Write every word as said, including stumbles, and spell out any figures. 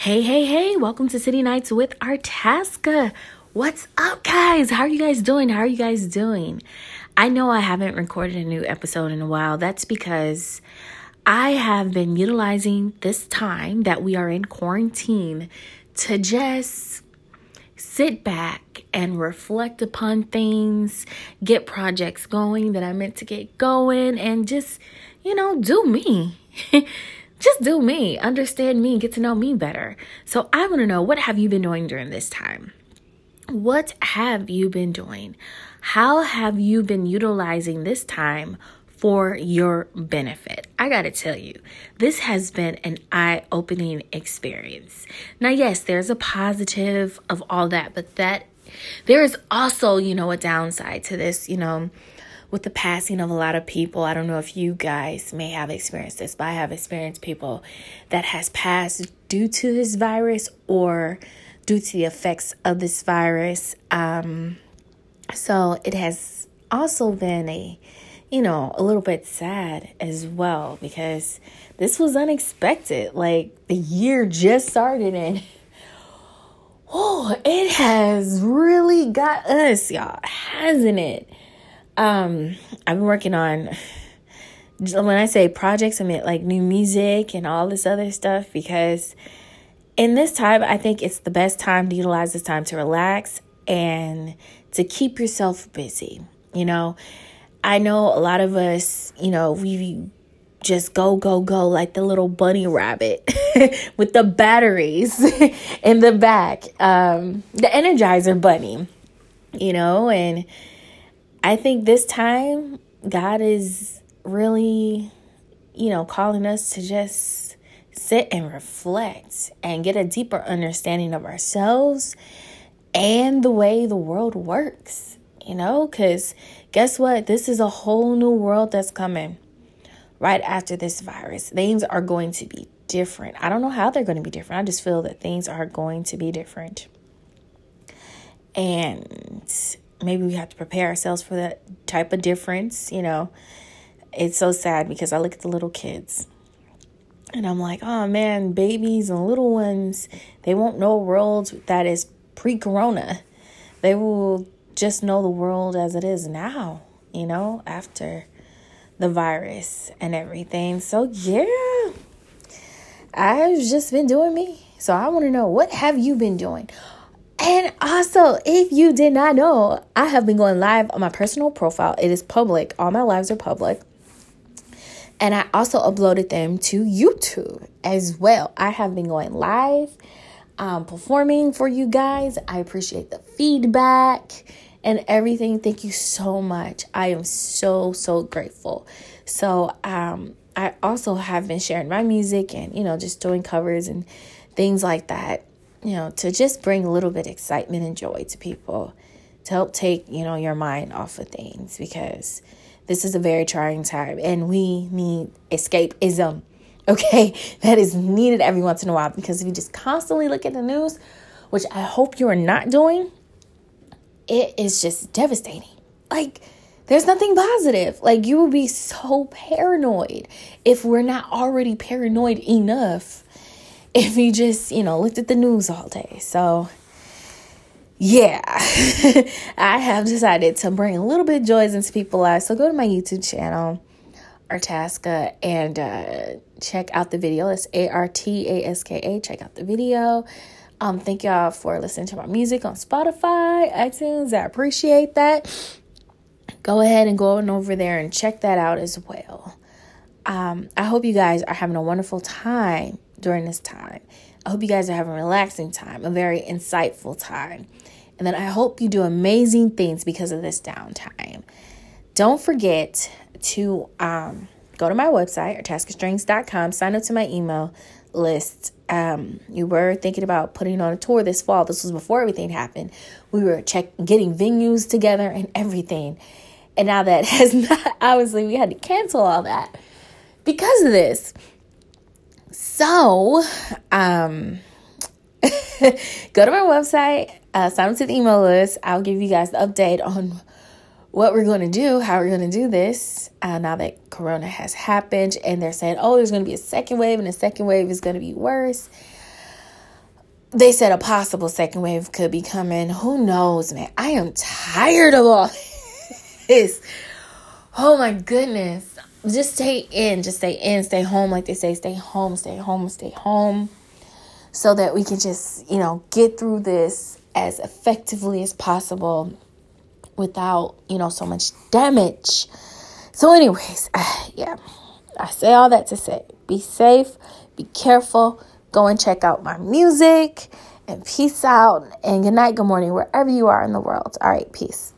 Hey, hey, hey, welcome to City Nights with Artaska. What's up, guys? How are you guys doing? How are you guys doing? I know I haven't recorded a new episode in a while. That's because I have been utilizing this time that we are in quarantine to just sit back and reflect upon things, get projects going that I meant to get going, and just, you know, do me. Just do me, understand me, get to know me better. So I want to know, what have you been doing during this time? What have you been doing? How have you been utilizing this time for your benefit? I got to tell you, this has been an eye-opening experience. Now, yes, there's a positive of all that, but that there is also, you know, a downside to this, you know, with the passing of a lot of people. I don't know if you guys may have experienced this, but I have experienced people that has passed due to this virus or due to the effects of this virus. Um, so it has also been a, you know, a little bit sad as well, because this was unexpected. Like, the year just started and oh, it has really got us, y'all, hasn't it? Um, I've been working on, when I say projects, I mean like new music and all this other stuff, because in this time, I think it's the best time to utilize this time to relax and to keep yourself busy. You know, I know a lot of us, you know, we just go, go, go like the little bunny rabbit with the batteries in the back, um, the Energizer bunny, you know, and I think this time God is really, you know, calling us to just sit and reflect and get a deeper understanding of ourselves and the way the world works, you know, because guess what? This is a whole new world that's coming right after this virus. Things are going to be different. I don't know how they're going to be different. I just feel that things are going to be different. And maybe we have to prepare ourselves for that type of difference, you know. It's so sad because I look at the little kids and I'm like, oh, man, babies and little ones, they won't know a world that is pre-corona. They will just know the world as it is now, you know, after the virus and everything. So, yeah, I've just been doing me. So I want to know, what have you been doing? And also, if you did not know, I have been going live on my personal profile. It is public. All my lives are public. And I also uploaded them to YouTube as well. I have been going live, um, performing for you guys. I appreciate the feedback and everything. Thank you so much. I am so, so grateful. So um, I also have been sharing my music and, you know, just doing covers and things like that, you know, to just bring a little bit of excitement and joy to people, to help take, you know, your mind off of things, because this is a very trying time and we need escapism. Okay. That is needed every once in a while, because if you just constantly look at the news, which I hope you are not doing, it is just devastating. Like, there's nothing positive. Like, you will be so paranoid if we're not already paranoid enough, if you just, you know, looked at the news all day. So, yeah, I have decided to bring a little bit of joy into people's lives. So go to my YouTube channel, Artaska, and uh, check out the video. It's A R T A S K A. Check out the video. Um, thank y'all for listening to my music on Spotify, iTunes. I appreciate that. Go ahead and go on over there and check that out as well. Um, I hope you guys are having a wonderful time during this time. I hope you guys are having a relaxing time, a very insightful time. And then I hope you do amazing things because of this downtime. Don't forget to um, go to my website, task strings dot com, sign up to my email list. Um, we were thinking about putting on a tour this fall. This was before everything happened. We were check getting venues together and everything. And now that has not, obviously, we had to cancel all that because of this. So, um, go to my website, uh, sign up to the email list. I'll give you guys the update on what we're going to do, how we're going to do this uh, now that Corona has happened. And they're saying, oh, there's going to be a second wave, and the second wave is going to be worse. They said a possible second wave could be coming. Who knows, man? I am tired of all this. Oh, my goodness. Just stay in. Just stay in. Stay home. Like they say, stay home, stay home, stay home. So that we can just, you know, get through this as effectively as possible without, you know, so much damage. So anyways, uh, yeah, I say all that to say, be safe, be careful, go and check out my music, and peace out, and good night, good morning, wherever you are in the world. All right, peace.